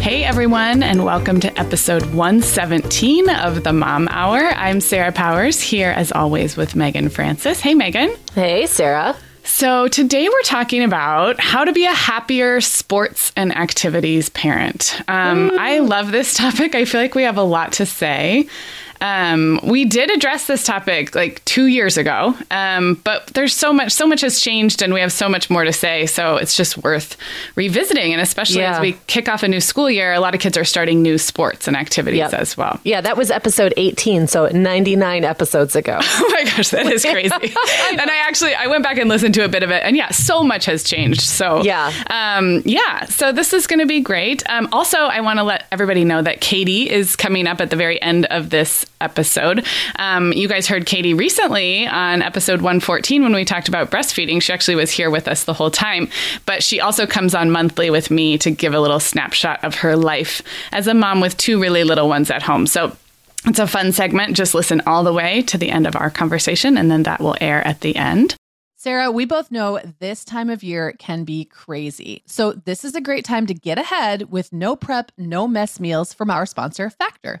Hey everyone, and welcome to episode 117 of the Mom Hour. I'm Sarah Powers, here as always with Megan Francis. Hey Megan. Hey Sarah. So today we're talking about how to be a happier sports and activities parent. I love this topic. I feel like we have a lot to say. We did address this topic like 2 years ago, but there's so much has changed and we have so much more to say. So it's just worth revisiting. And especially as we kick off a new school year, a lot of kids are starting new sports and activities as well. Yeah, that was episode 18. So 99 episodes ago. Oh my gosh, that is crazy. And I went back and listened to a bit of it. And yeah, so much has changed. So so this is going to be great. Also, I want to let everybody know that Katie is coming up at the very end of this episode. You guys heard Katie recently on episode 114 when we talked about breastfeeding. She actually was here with us the whole time, but she also comes on monthly with me to give a little snapshot of her life as a mom with 2 really little ones at home. So it's a fun segment. Just listen all the way to the end of our conversation, and then that will air at the end. Sarah, we both know this time of year can be crazy. So this is a great time to get ahead with no prep, no mess meals from our sponsor, Factor.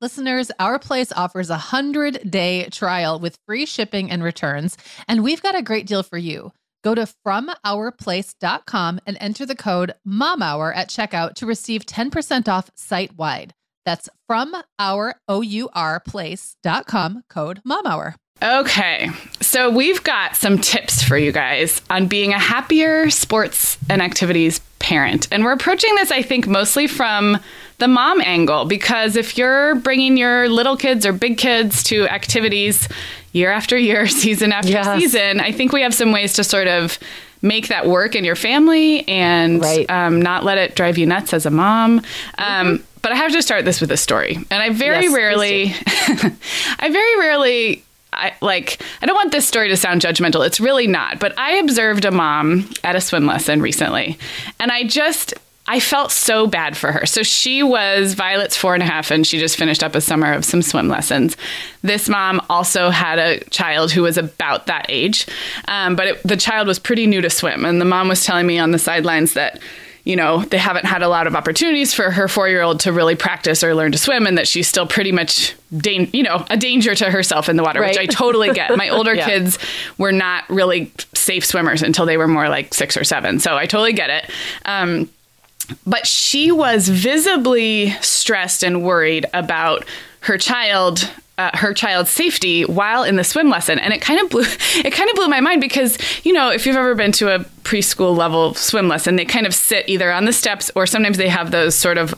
Listeners, Our Place offers a 100-day trial with free shipping and returns, and we've got a great deal for you. Go to FromOurPlace.com and enter the code MOMHOUR at checkout to receive 10% off site-wide. That's FromOurPlace.com, code MOMHOUR. Okay, so we've got some tips for you guys on being a happier sports and activities parent. And we're approaching this, I think, mostly from the mom angle, because if you're bringing your little kids or big kids to activities year after year, season after season, I think we have some ways to sort of make that work in your family and not let it drive you nuts as a mom. But I have to start this with a story. And I very rarely, I don't want this story to sound judgmental. It's really not. But I observed a mom at a swim lesson recently, and I felt so bad for her. So she was Violet's 4.5, and she just finished up a summer of some swim lessons. This mom also had a child who was about that age, but the child was pretty new to swim. And the mom was telling me on the sidelines that, you know, they haven't had a lot of opportunities for her 4-year-old to really practice or learn to swim, and that she's still pretty much, a danger to herself in the water, which I totally get. My older kids were not really safe swimmers until they were more like 6 or 7. So I totally get it. But she was visibly stressed and worried about her child's safety while in the swim lesson. And it kind of blew my mind because, you know, if you've ever been to a preschool level swim lesson, they kind of sit either on the steps or sometimes they have those sort of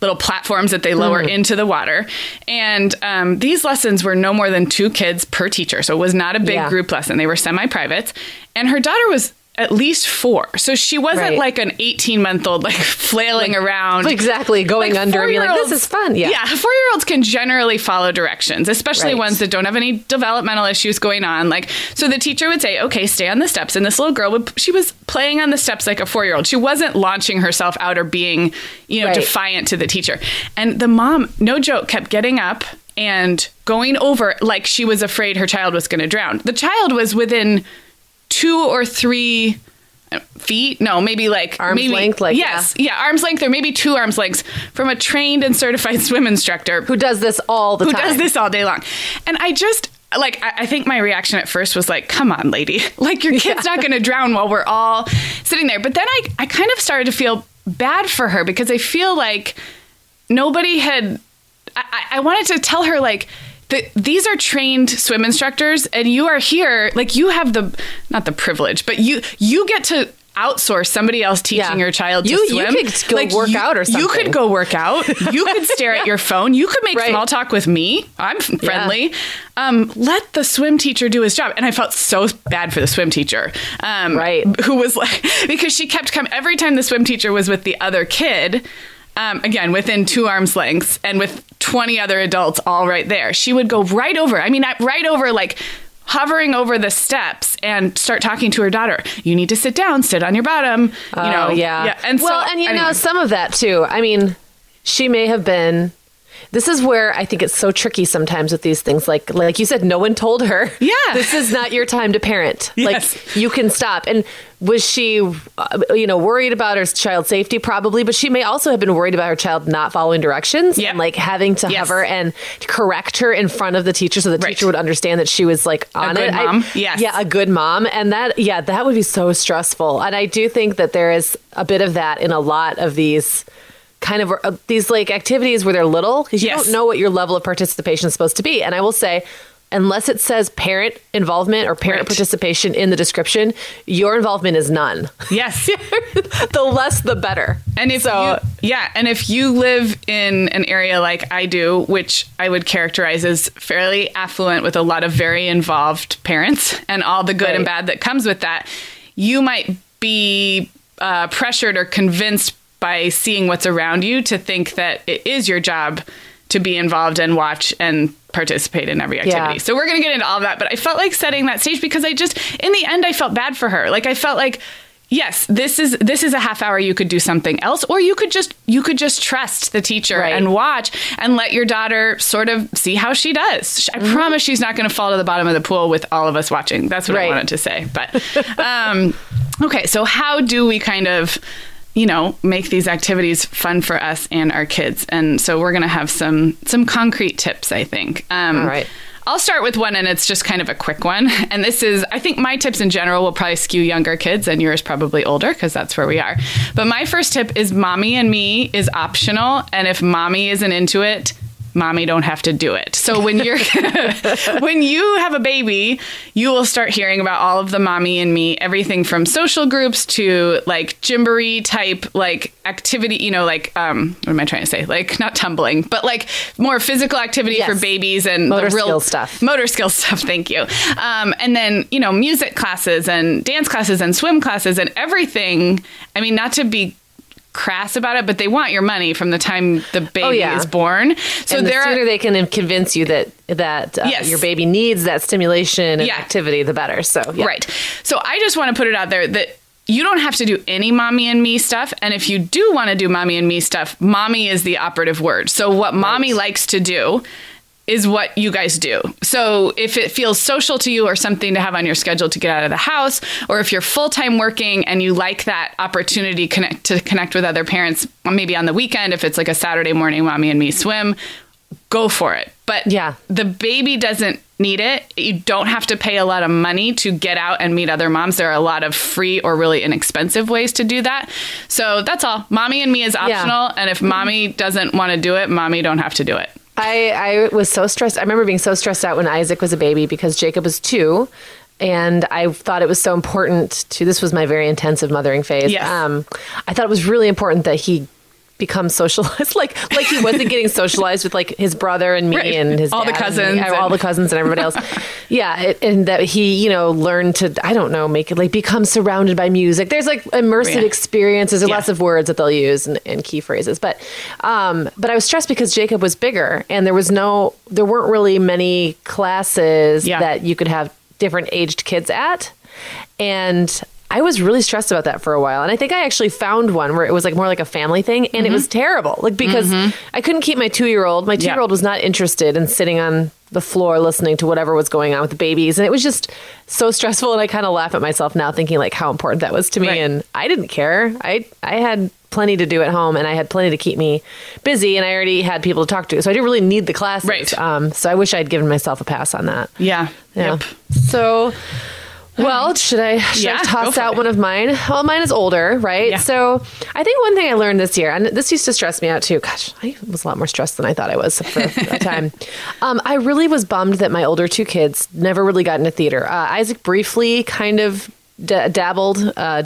little platforms that they lower into the water. And these lessons were no more than 2 kids per teacher. So it was not a big group lesson. They were semi-private. And her daughter was at least 4. So she wasn't like an 18-month-old, like flailing around. Exactly. Going like under and being like, this is fun. Yeah. Yeah. 4-year-olds can generally follow directions, especially ones that don't have any developmental issues going on. Like, so the teacher would say, okay, stay on the steps. And this little girl she was playing on the steps like a 4-year-old. She wasn't launching herself out or being, defiant to the teacher. And the mom, no joke, kept getting up and going over like she was afraid her child was going to drown. The child was within 2 or 3 feet, no, maybe like arm's length. Like, arm's length or maybe 2 arm's lengths from a trained and certified swim instructor who does this all the time. Who does this all day long. And I just I think my reaction at first was like, come on, lady, like your kid's not going to drown while we're all sitting there. But then I kind of started to feel bad for her because I feel like nobody had I wanted to tell her like, these are trained swim instructors and you are here, like you have not the privilege, but you get to outsource somebody else teaching your child to swim. You could go work out or something. You could go work out. You could stare at your phone. You could make small talk with me. I'm friendly. Yeah. Let the swim teacher do his job. And I felt so bad for the swim teacher. Who was like, because she kept coming every time the swim teacher was with the other kid. Again, within 2 arms lengths and with 20 other adults all right there. She would go right over. I mean, right over, like hovering over the steps and start talking to her daughter. You need to sit down, sit on your bottom. Yeah. And well, so, and you know, some of that too. I mean, she may have been. This is where I think it's so tricky sometimes with these things. Like you said, no one told her. Yeah. This is not your time to parent. Yes. Like, you can stop. And was she, worried about her child's safety? Probably. But she may also have been worried about her child not following directions and, like, having to hover and correct her in front of the teacher so the teacher would understand that she was, like, on it. A good mom. Yeah, a good mom. And that would be so stressful. And I do think that there is a bit of that in a lot of these kind of these like activities where they're little, because you don't know what your level of participation is supposed to be. And I will say, unless it says parent involvement or parent participation in the description, your involvement is none. Yes. The less, the better. And if you live in an area like I do, which I would characterize as fairly affluent with a lot of very involved parents and all the good and bad that comes with that, you might be pressured or convinced by seeing what's around you to think that it is your job to be involved and watch and participate in every activity. Yeah. So we're going to get into all of that. But I felt like setting that stage because in the end, I felt bad for her. Like, I felt like Yes, this is a half hour you could do something else, or you could just trust the teacher and watch and let your daughter sort of see how she does. I promise she's not going to fall to the bottom of the pool with all of us watching. That's what I wanted to say. But okay, so how do we kind of, you know, make these activities fun for us and our kids? And so we're going to have some concrete tips, I think. All right. I'll start with one, and it's just kind of a quick one. And this is, I think my tips in general will probably skew younger kids and yours probably older because that's where we are. But my first tip is mommy and me is optional. And if mommy isn't into it, mommy don't have to do it. So when you're when you have a baby, you will start hearing about all of the mommy and me, everything from social groups to like gymboree type like activity, you know, like what am I trying to say? Like not tumbling, but like more physical activity for babies and motor skill stuff. Motor skill stuff. Thank you. And then, you know, music classes and dance classes and swim classes and everything. I mean, not to be crass about it, but they want your money from the time the baby is born. So the sooner they can convince you that your baby needs that stimulation and activity, the better. So right. So I just want to put it out there that you don't have to do any mommy and me stuff. And if you do want to do mommy and me stuff, mommy is the operative word. So what mommy likes to do is what you guys do. So if it feels social to you or something to have on your schedule to get out of the house, or if you're full-time working and you like that opportunity to connect with other parents, maybe on the weekend, if it's like a Saturday morning mommy and me swim, go for it. But the baby doesn't need it. You don't have to pay a lot of money to get out and meet other moms. There are a lot of free or really inexpensive ways to do that. So that's all. Mommy and me is optional. And if mommy doesn't want to do it, mommy don't have to do it. I was so stressed. I remember being so stressed out when Isaac was a baby because Jacob was 2, and I thought it was so important to, this was my very intensive mothering phase. Yes. I thought it was really important that he become socialized, like he wasn't getting socialized with like his brother and me and his all dad the cousins, and all the cousins and everybody else. And that he, you know, learned to, I don't know, make it like become surrounded by music. There's like immersive experiences and lots of words that they'll use and key phrases. But I was stressed because Jacob was bigger and there weren't really many classes that you could have different aged kids at. And I was really stressed about that for a while. And I think I actually found one where it was like more like a family thing. And it was terrible, like because I couldn't keep my 2-year-old. My 2-year-old was not interested in sitting on the floor listening to whatever was going on with the babies. And it was just so stressful. And I kind of laugh at myself now thinking like how important that was to me. Right. And I didn't care. I had plenty to do at home and I had plenty to keep me busy. And I already had people to talk to. So I didn't really need the classes. Right. So I wish I'd given myself a pass on that. Yeah. Yep. So... Well, should I toss out one of mine? Well, mine is older, right? Yeah. So I think one thing I learned this year, and this used to stress me out too. Gosh, I was a lot more stressed than I thought I was for a time. I really was bummed that my older 2 kids never really got into theater. Isaac briefly kind of dabbled,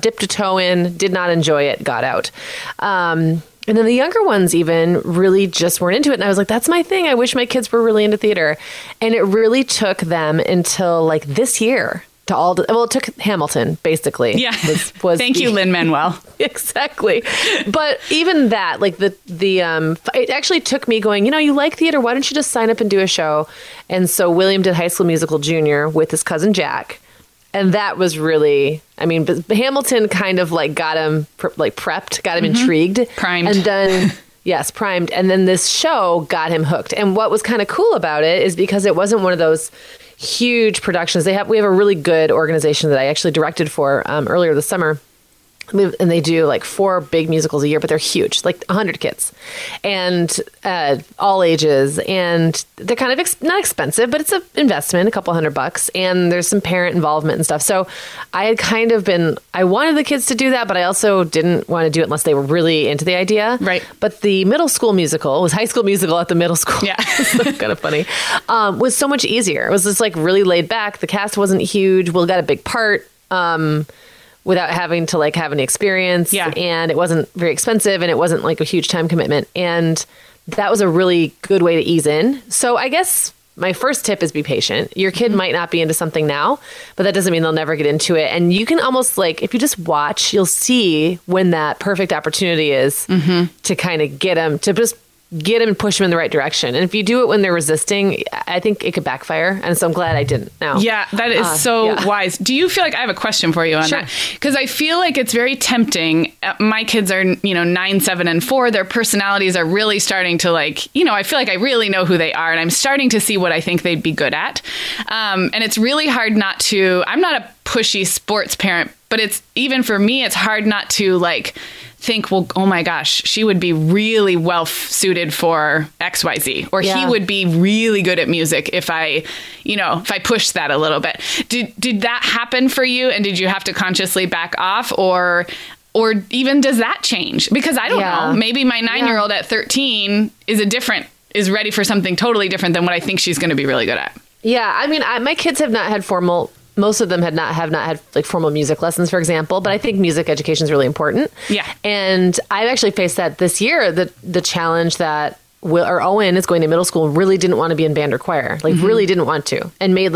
dipped a toe in, did not enjoy it, got out. And then the younger ones even really just weren't into it. And I was like, that's my thing. I wish my kids were really into theater. And it really took them until like this year. It took Hamilton, basically. Yeah. Thank you, Lin-Manuel. Exactly. But even that, like it actually took me going, you know, you like theater. Why don't you just sign up and do a show? And so William did High School Musical Jr. with his cousin Jack. And that was really, I mean, but Hamilton kind of like got him prepped, got him intrigued. Primed. And then... Yes, primed. And then this show got him hooked. And what was kind of cool about it is because it wasn't one of those huge productions. We have a really good organization that I actually directed for earlier this summer. And they do like 4 big musicals a year, but they're huge, like 100 kids and all ages. And they're kind of not expensive, but it's an investment, a couple $100. And there's some parent involvement and stuff. So I had kind of been, I wanted the kids to do that, but I also didn't want to do it unless they were really into the idea. Right. But the middle school musical was High School Musical at the middle school. Yeah. It's kind of funny. Was so much easier. It was just like really laid back. The cast wasn't huge. Will got a big part. Without having to like have any experience. Yeah. And it wasn't very expensive and it wasn't like a huge time commitment. And that was a really good way to ease in. So I guess my first tip is be patient. Your kid might not be into something now, but that doesn't mean they'll never get into it. And you can almost like, if you just watch, you'll see when that perfect opportunity is to kind of get them to just get them, push them in the right direction. And if you do it when they're resisting, I think it could backfire. And so I'm glad I didn't now. Yeah, that is wise. Do you feel like, I have a question for you on that? Because I feel like it's very tempting. My kids are, 9, 7, and 4. Their personalities are really starting to I feel like I really know who they are and I'm starting to see what I think they'd be good at. And it's really hard not to, I'm not a pushy sports parent, but it's even for me, it's hard not to think, well, oh my gosh, she would be really well suited for XYZ, or he would be really good at music if I pushed that a little bit. Did that happen for you? And did you have to consciously back off or even does that change? Because I don't know, maybe my 9-year-old at 13 is ready for something totally different than what I think she's going to be really good at. Yeah. I mean, my kids have not had formal. Most of them have not had formal music lessons, for example, but I think music education is really important. Yeah. And I've actually faced that this year, the challenge that Owen is going to middle school, really didn't want to be in band or choir, really didn't want to, and made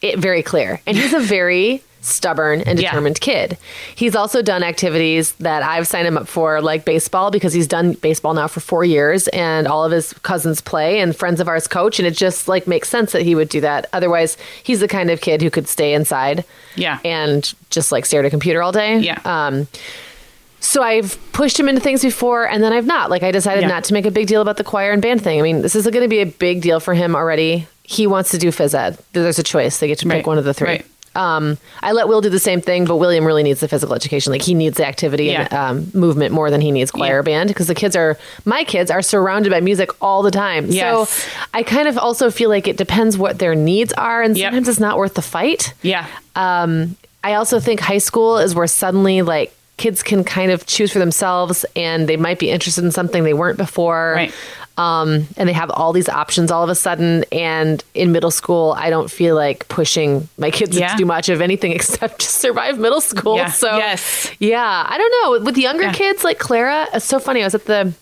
it very clear. And he's a very stubborn and determined kid. He's also done activities that I've signed him up for, like baseball, because he's done baseball now for 4 years and all of his cousins play and friends of ours coach. And it just makes sense that he would do that. Otherwise, he's the kind of kid who could stay inside and just stare at a computer all day. Yeah. So I've pushed him into things before, and then I've not. I decided not to make a big deal about the choir and band thing. I mean, this is going to be a big deal for him already. He wants to do phys ed. There's a choice. They get to pick one of the three. Right. I let Will do the same thing, but William really needs the physical education. He needs the activity and movement more than he needs choir or band, because my kids are surrounded by music all the time. Yes. So I kind of also feel like it depends what their needs are, and sometimes it's not worth the fight. Yeah. I also think high school is where suddenly kids can kind of choose for themselves, and they might be interested in something they weren't before. Right. And they have all these options all of a sudden. And in middle school, I don't feel like pushing my kids to do much of anything except just survive middle school. Yeah. So, I don't know. With the younger kids like Clara, it's so funny. I was at the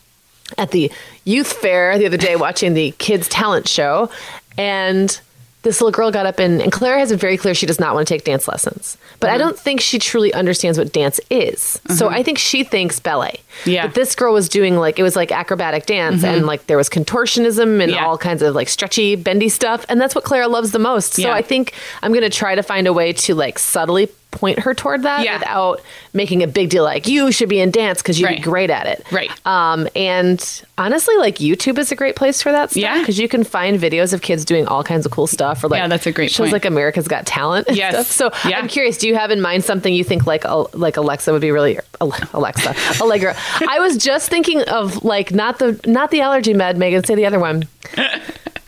youth fair the other day watching the kids talent show, and this little girl got up and Clara has been very clear she does not want to take dance lessons. But I don't think she truly understands what dance is. Mm-hmm. So I think she thinks ballet. Yeah. But this girl was doing it was acrobatic dance and there was contortionism and all kinds of stretchy, bendy stuff. And that's what Clara loves the most. So I think I'm going to try to find a way to subtly point her toward that without making a big deal. You should be in dance because you'd be great at it. Right. And honestly, YouTube is a great place for that stuff. Yeah. Because you can find videos of kids doing all kinds of cool stuff. Or that's a great shows point. Like America's Got Talent. And stuff. So I'm curious, do you have in mind something you think Alexa would be really Alexa Allegra? I was just thinking of not the allergy med, Megan. Say the other one.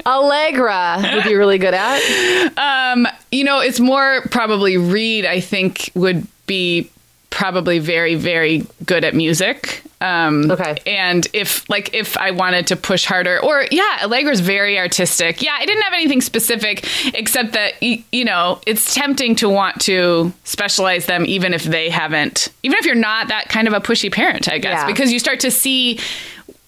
Allegra would be really good at? It's more probably Reed, I think, would be probably very, very good at music. Okay. And if I wanted to push harder Allegra's very artistic. Yeah. I didn't have anything specific except that, it's tempting to want to specialize them, even if you're not that kind of a pushy parent, I guess, because you start to see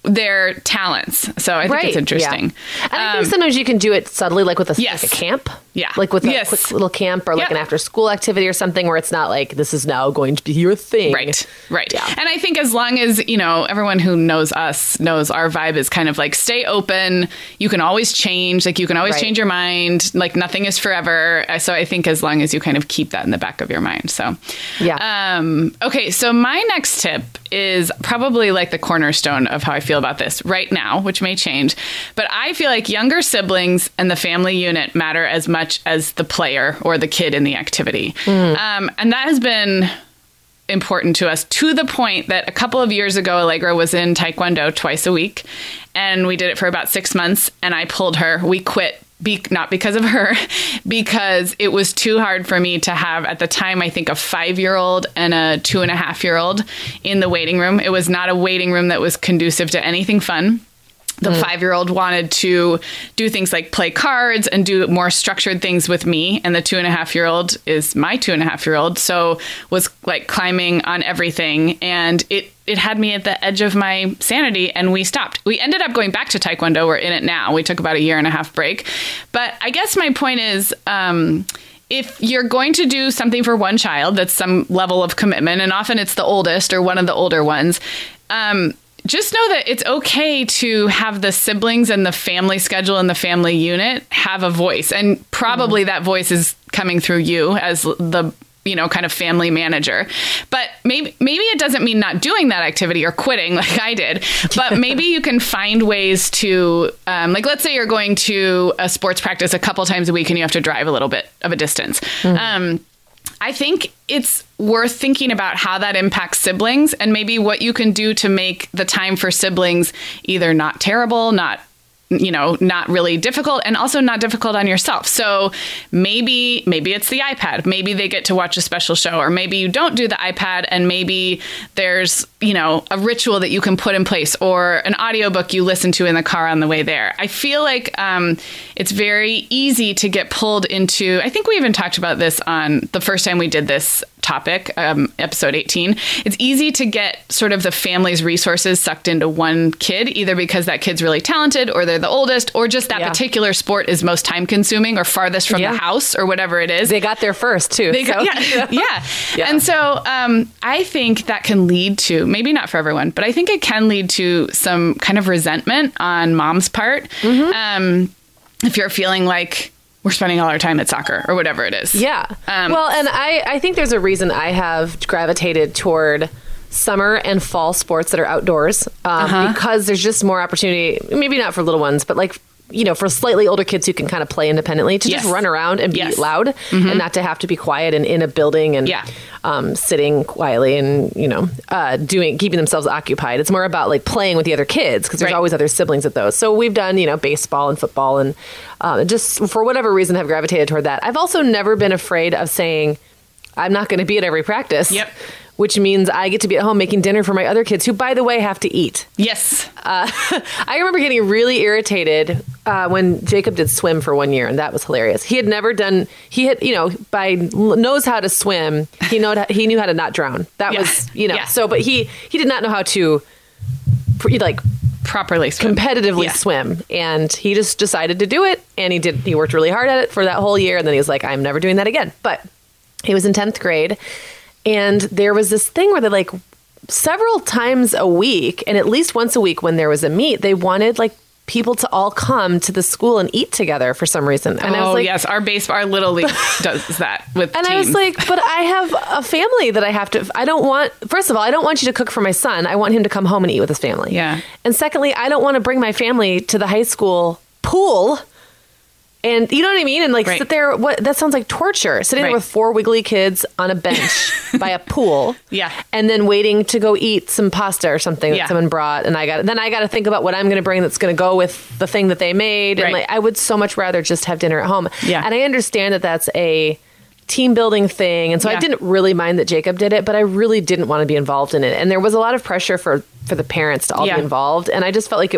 their talents. So I think it's interesting. And I think sometimes you can do it subtly, like a camp. Yeah. With a quick little camp or an after school activity or something where it's not this is now going to be your thing. Right. Right. Yeah. And I think as long as, everyone who knows us knows our vibe is kind of stay open. You can always change. You can always change your mind. Nothing is forever. So I think as long as you kind of keep that in the back of your mind. So, yeah. Okay. So my next tip is probably the cornerstone of how I feel about this right now, which may change. But I feel like younger siblings and the family unit matter as much as the player or the kid in the activity. And that has been important to us to the point that a couple of years ago, Allegra was in Taekwondo twice a week, and we did it for about 6 months. And I pulled her. We quit. Not because of her, because it was too hard for me to have, at the time, I think a 5-year-old and a 2.5-year-old in the waiting room. It was not a waiting room that was conducive to anything fun. The 5-year-old wanted to do things like play cards and do more structured things with me. And the 2.5-year-old is my 2.5-year-old. So was climbing on everything. And it had me at the edge of my sanity, and we stopped. We ended up going back to Taekwondo. We're in it now. We took about a 1.5-year break. But I guess my point is, if you're going to do something for one child, that's some level of commitment. And often it's the oldest or one of the older ones. just know that it's okay to have the siblings and the family schedule and the family unit have a voice. And probably that voice is coming through you as the, you know, kind of family manager. But maybe it doesn't mean not doing that activity or quitting like I did. But maybe you can find ways to, like, let's say you're going to a sports practice a couple times a week and you have to drive a little bit of a distance. I think it's worth thinking about how that impacts siblings and maybe what you can do to make the time for siblings either not terrible, not, you know, not really difficult, and also not difficult on yourself. So maybe it's the iPad. Maybe they get to watch a special show, or maybe you don't do the iPad and maybe there's, you know, a ritual that you can put in place or an audiobook you listen to in the car on the way there. I feel like it's very easy to get pulled into, I think we even talked about this on the first time we did this topic, episode 18. It's easy to get sort of the family's resources sucked into one kid, either because that kid's really talented or they're the oldest, or just that particular sport is most time consuming or farthest from the house or whatever it is. They got there first too. And so I think that can lead to, maybe not for everyone, but I think it can lead to some kind of resentment on mom's part. If you're feeling like, we're spending all our time at soccer or whatever it is. Well, and I think there's a reason I have gravitated toward summer and fall sports that are outdoors because there's just more opportunity, maybe not for little ones, but like, you know, for slightly older kids who can kind of play independently to just run around and be loud and not to have to be quiet and in a building and sitting quietly and, you know, keeping themselves occupied. It's more about like playing with the other kids because there's always other siblings at those. So we've done, you know, baseball and football and just for whatever reason have gravitated toward that. I've also never been afraid of saying I'm not going to be at every practice. Which means I get to be at home making dinner for my other kids who, by the way, have to eat. I remember getting really irritated when Jacob did swim for 1 year, and that was hilarious. He had never done, knows how to swim. He knew how to not drown. That was, you know, so, but he did not know how to, like, properly swim. Competitively swim. And he just decided to do it, and he worked really hard at it for that whole year, and then he was like, I'm never doing that again. But he was in 10th grade. And there was this thing where they like several times a week and at least once a week when there was a meet, they wanted like people to all come to the school and eat together for some reason. And I was like, yes, our little league does that with teams. And I was like, but I have a family that I have to, first of all, I don't want you to cook for my son. I want him to come home and eat with his family. Yeah. And secondly, I don't want to bring my family to the high school pool. And you know what I mean? And like sit there. That sounds like torture. Sitting there with four wiggly kids on a bench by a pool. Yeah. And then waiting to go eat some pasta or something that someone brought. And I got to think about what I'm going to bring that's going to go with the thing that they made. And like, I would so much rather just have dinner at home. Yeah. And I understand that that's a team building thing. And so I didn't really mind that Jacob did it, but I really didn't want to be involved in it. And there was a lot of pressure for the parents to all be involved. And I just felt like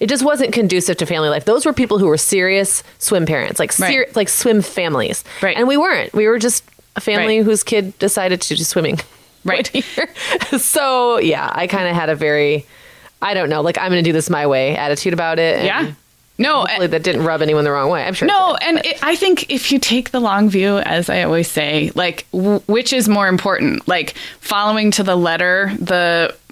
it just wasn't conducive to family life. Those were people who were serious swim parents, like swim families. Right. And we weren't. We were just a family whose kid decided to do swimming. Right. So, yeah, I kind of had a very, I don't know, like I'm going to do this my way attitude about it. And no, hopefully that didn't rub anyone the wrong way. I'm sure. No, I think if you take the long view, as I always say, like which is more important, like following to the letter,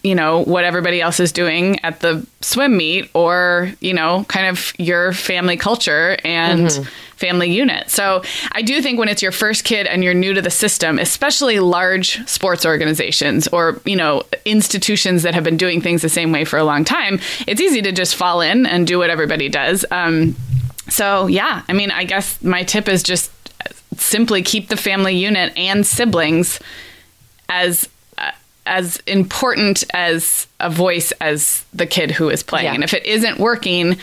you know, what everybody else is doing at the swim meet or, you know, kind of your family culture and family unit. So I do think when it's your first kid and you're new to the system, especially large sports organizations or, you know, institutions that have been doing things the same way for a long time, it's easy to just fall in and do what everybody does. So, yeah, I mean, I guess my tip is just simply keep the family unit and siblings as important as a voice as the kid who is playing. Yeah. And if it isn't working,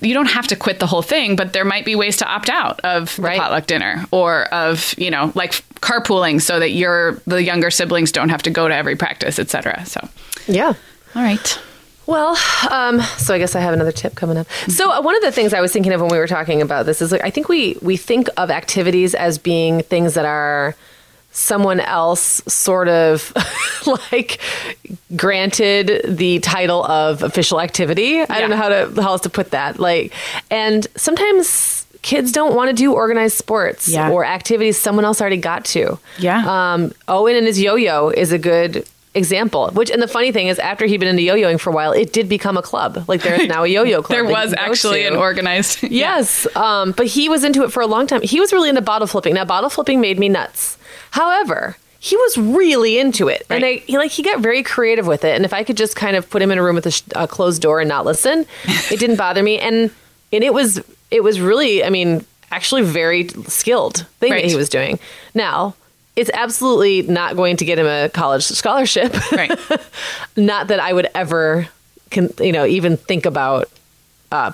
you don't have to quit the whole thing, but there might be ways to opt out of the potluck dinner or of, you know, like carpooling so that the younger siblings don't have to go to every practice, et cetera. So, yeah. All right. Well, so I guess I have another tip coming up. So one of the things I was thinking of when we were talking about this is like, I think we think of activities as being things that are someone else sort of like granted the title of official activity. I don't know how else to put that. Like, and sometimes kids don't want to do organized sports or activities someone else already got to. Owen and his yo-yo is a good example. Which, and the funny thing is, after he'd been into yo-yoing for a while, it did become a club. Like, there is now a yo-yo club. There was actually an organized. Yeah. Yes. But he was into it for a long time. He was really into bottle flipping. Now, bottle flipping made me nuts. However, he was really into it. Right. And he got very creative with it. And if I could just kind of put him in a room with a closed door and not listen, it didn't bother me. And it was really, I mean, actually very skilled thing that he was doing. Now, it's absolutely not going to get him a college scholarship. Right. Not that I would ever, even think about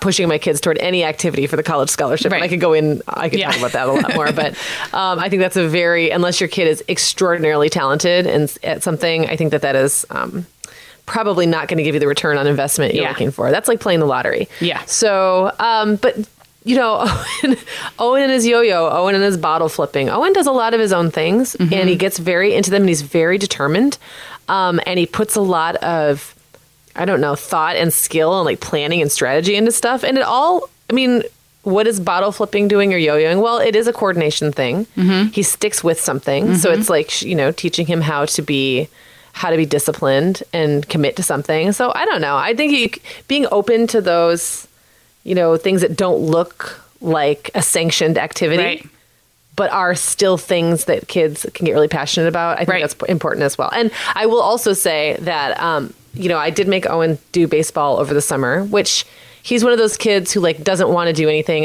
pushing my kids toward any activity for the college scholarship. Right. And I could talk about that a lot more. But I think that's unless your kid is extraordinarily talented and at something, I think that is probably not going to give you the return on investment you're looking for. That's like playing the lottery. Yeah. So, but... Owen and his yo-yo, Owen and his bottle flipping. Owen does a lot of his own things, mm-hmm. and he gets very into them, and he's very determined. And he puts a lot of, thought and skill and, planning and strategy into stuff. And it all, what is bottle flipping doing or yo-yoing? Well, it is a coordination thing. Mm-hmm. He sticks with something. Mm-hmm. So it's teaching him how to be disciplined and commit to something. So I don't know. I think being open to those... things that don't look like a sanctioned activity, but are still things that kids can get really passionate about. I think that's important as well. And I will also say that, I did make Owen do baseball over the summer, which he's one of those kids who doesn't want to do anything.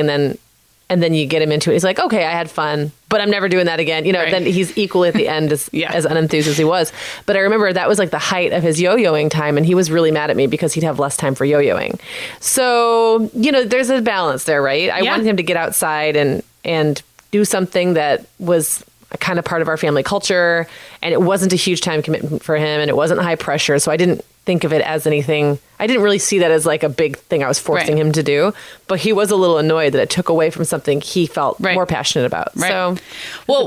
And then you get him into it. He's like, okay, I had fun, but I'm never doing that again. Then he's equally at the end as, as unenthused as he was. But I remember that was the height of his yo-yoing time. And he was really mad at me because he'd have less time for yo-yoing. So, there's a balance there, right? I wanted him to get outside and do something that was kind of part of our family culture. And it wasn't a huge time commitment for him. And it wasn't high pressure. So I didn't think of it as anything. I didn't really see that as a big thing I was forcing him to do. But he was a little annoyed that it took away from something he felt more passionate about. Right. So, well,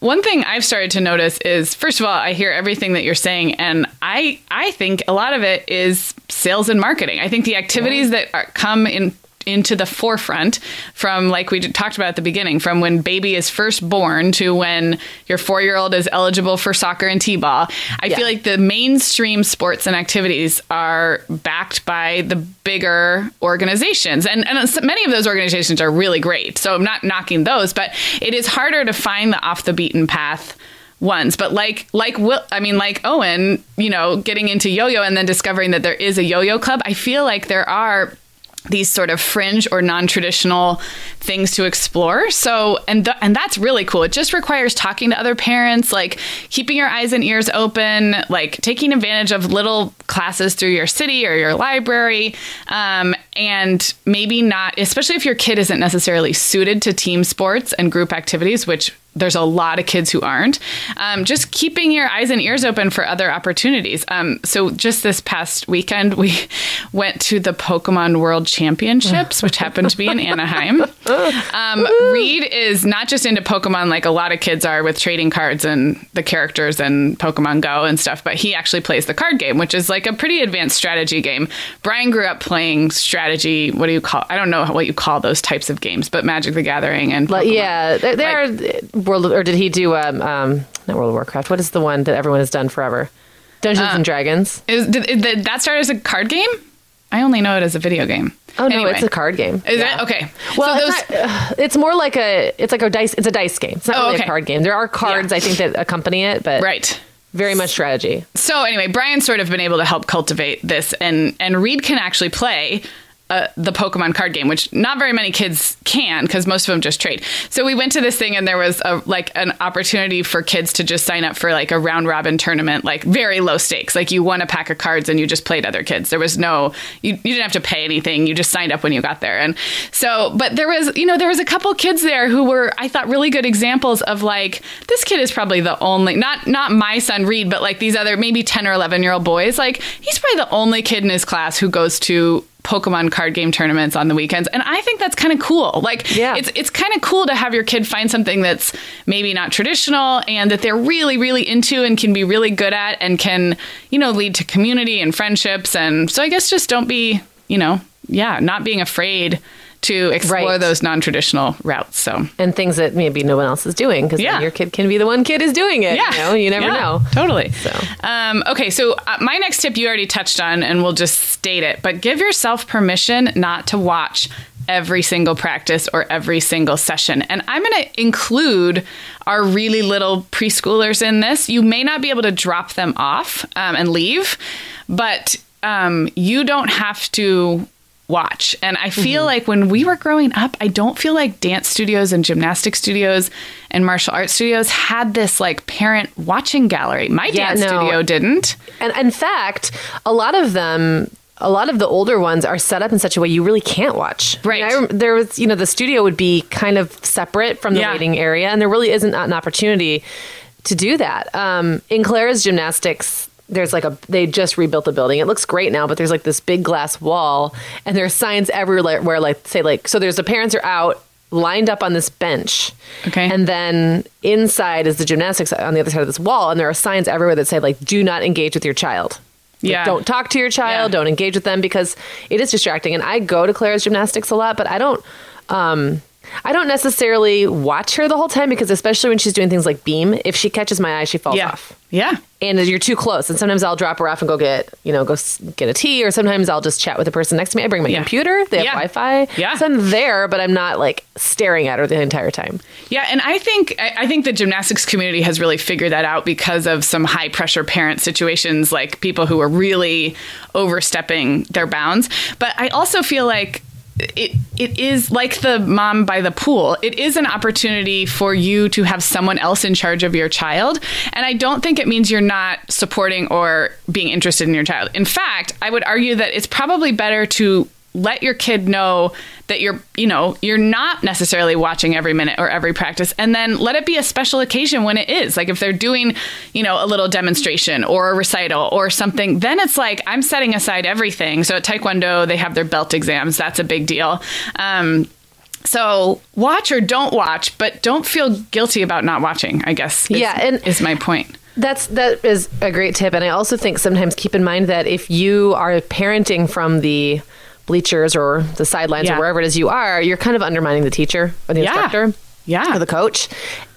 one thing I've started to notice is, first of all, I hear everything that you're saying. And I think a lot of it is sales and marketing. I think the activities that come into the forefront from we talked about at the beginning, from when baby is first born to when your 4-year-old is eligible for soccer and t-ball. I feel like the mainstream sports and activities are backed by the bigger organizations. And many of those organizations are really great. So I'm not knocking those, but it is harder to find the off the beaten path ones. But Owen, getting into yo-yo and then discovering that there is a yo-yo club, I feel like there are these sort of fringe or non-traditional things to explore. So, and that's really cool. It just requires talking to other parents, keeping your eyes and ears open, taking advantage of little classes through your city or your library. And maybe not, especially if your kid isn't necessarily suited to team sports and group activities, which there's a lot of kids who aren't, just keeping your eyes and ears open for other opportunities. So just this past weekend, we went to the Pokemon World Championships, which happened to be in Anaheim. Reed is not just into Pokemon like a lot of kids are with trading cards and the characters and Pokemon Go and stuff, but he actually plays the card game, which is a pretty advanced strategy game. Brian grew up playing strategy. I don't know what you call those types of games, but Magic the Gathering and Pokemon. Yeah, they are... or did he do not World of Warcraft? What is the one that everyone has done forever? Dungeons and Dragons. That started as a card game? I only know it as a video game. Oh no, anyway. It's a card game. Is that okay? Well, so it's more like a dice. It's a dice game. It's not really a card game. There are cards I think that accompany it, but very much strategy. So anyway, Brian's sort of been able to help cultivate this, and Reed can actually play the Pokemon card game, which not very many kids can because most of them just trade. So we went to this thing and there was an opportunity for kids to just sign up for a round robin tournament, very low stakes. You won a pack of cards and you just played other kids. There was no, you didn't have to pay anything. You just signed up when you got there. And so, but there was a couple kids there who were, I thought, really good examples of this kid is probably the only, not my son Reed, but these other maybe 10 or 11 year old boys, he's probably the only kid in his class who goes to Pokemon card game tournaments on the weekends. And I think that's kind of cool. It's kind of cool to have your kid find something that's maybe not traditional and that they're really, really into and can be really good at and can, lead to community and friendships. And so I guess just don't be, not being afraid to explore those non-traditional routes. So, and things that maybe no one else is doing, because your kid can be the one kid is doing it. Yeah. You know, you never know. Totally. So, okay. So my next tip you already touched on, and we'll just state it, but give yourself permission not to watch every single practice or every single session. And I'm going to include our really little preschoolers in this. You may not be able to drop them off and leave, but you don't have to watch. And I feel like when we were growing up, I don't feel like dance studios and gymnastic studios and martial arts studios had this like parent watching gallery. My dance studio didn't. And in fact, a lot of the older ones are set up in such a way you really can't watch. Right. I mean, there was, you know, the studio would be kind of separate from the waiting area, and there really isn't an opportunity to do that. In Clara's gymnastics, there's like they just rebuilt the building. It looks great now, but there's like this big glass wall, and there's signs everywhere where so there's the parents are out lined up on this bench. Okay. And then inside is the gymnastics on the other side of this wall. And there are signs everywhere that say like, do not engage with your child. Don't talk to your child. Yeah. Don't engage with them, because it is distracting. And I go to Clara's gymnastics a lot, but I don't necessarily watch her the whole time, because especially when she's doing things like beam, if she catches my eye, she falls off. Yeah. And you're too close. And sometimes I'll drop her off and go get a tea, or sometimes I'll just chat with the person next to me. I bring my computer. They have Wi-Fi. Yeah. So I'm there, but I'm not like staring at her the entire time. Yeah. And I think the gymnastics community has really figured that out because of some high pressure parent situations, like people who are really overstepping their bounds. But I also feel like it is like the mom by the pool. It is an opportunity for you to have someone else in charge of your child. And I don't think it means you're not supporting or being interested in your child. In fact, I would argue that it's probably better to let your kid know that you're not necessarily watching every minute or every practice, and then let it be a special occasion when it is. Like if they're doing, a little demonstration or a recital or something, then it's like, I'm setting aside everything. So at Taekwondo, they have their belt exams. That's a big deal. So watch or don't watch, but don't feel guilty about not watching, I guess. Is my point. That is a great tip. And I also think sometimes keep in mind that if you are parenting from the bleachers or the sidelines or wherever it is you are, you're kind of undermining the teacher or the instructor or the coach.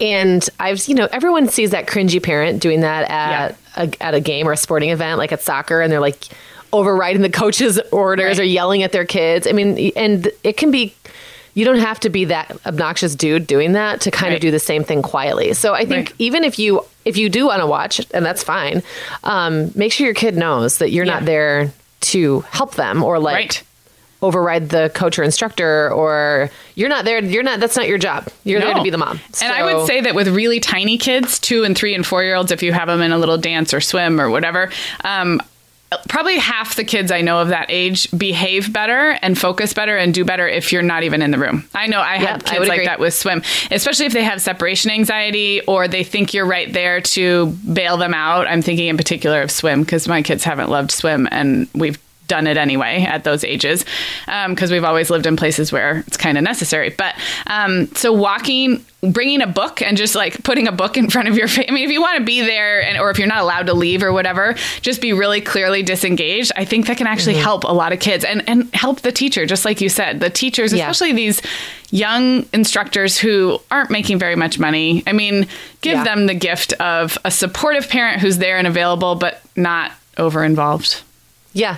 And everyone sees that cringy parent doing that at a game or a sporting event, like at soccer, and they're like overriding the coach's orders or yelling at their kids. I mean, and it can be, you don't have to be that obnoxious dude doing that to kind of do the same thing quietly. So I think even if you do want to watch, and that's fine, make sure your kid knows that you're not there to help them or override the coach or instructor, or you're not there. That's not your job. You're there to be the mom. So. And I would say that with really tiny kids, 2 and 3 and 4-year-olds, if you have them in a little dance or swim or whatever, probably half the kids I know of that age behave better and focus better and do better if you're not even in the room. I know I had kids like that with swim, especially if they have separation anxiety or they think you're right there to bail them out. I'm thinking in particular of swim, because my kids haven't loved swim, and we've done it anyway at those ages, because we've always lived in places where it's kind of necessary. But so bringing a book and just like putting a book in front of your face. I mean, if you want to be there, or if you're not allowed to leave or whatever, just be really clearly disengaged. I think that can actually help a lot of kids and help the teacher. Just like you said, the teachers, especially these young instructors who aren't making very much money. I mean, give them the gift of a supportive parent who's there and available, but not over involved. Yeah.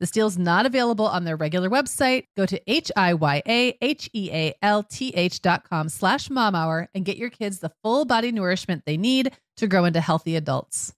This deal's not available on their regular website. Go to hiyahealth.com/momhour and get your kids the full body nourishment they need to grow into healthy adults.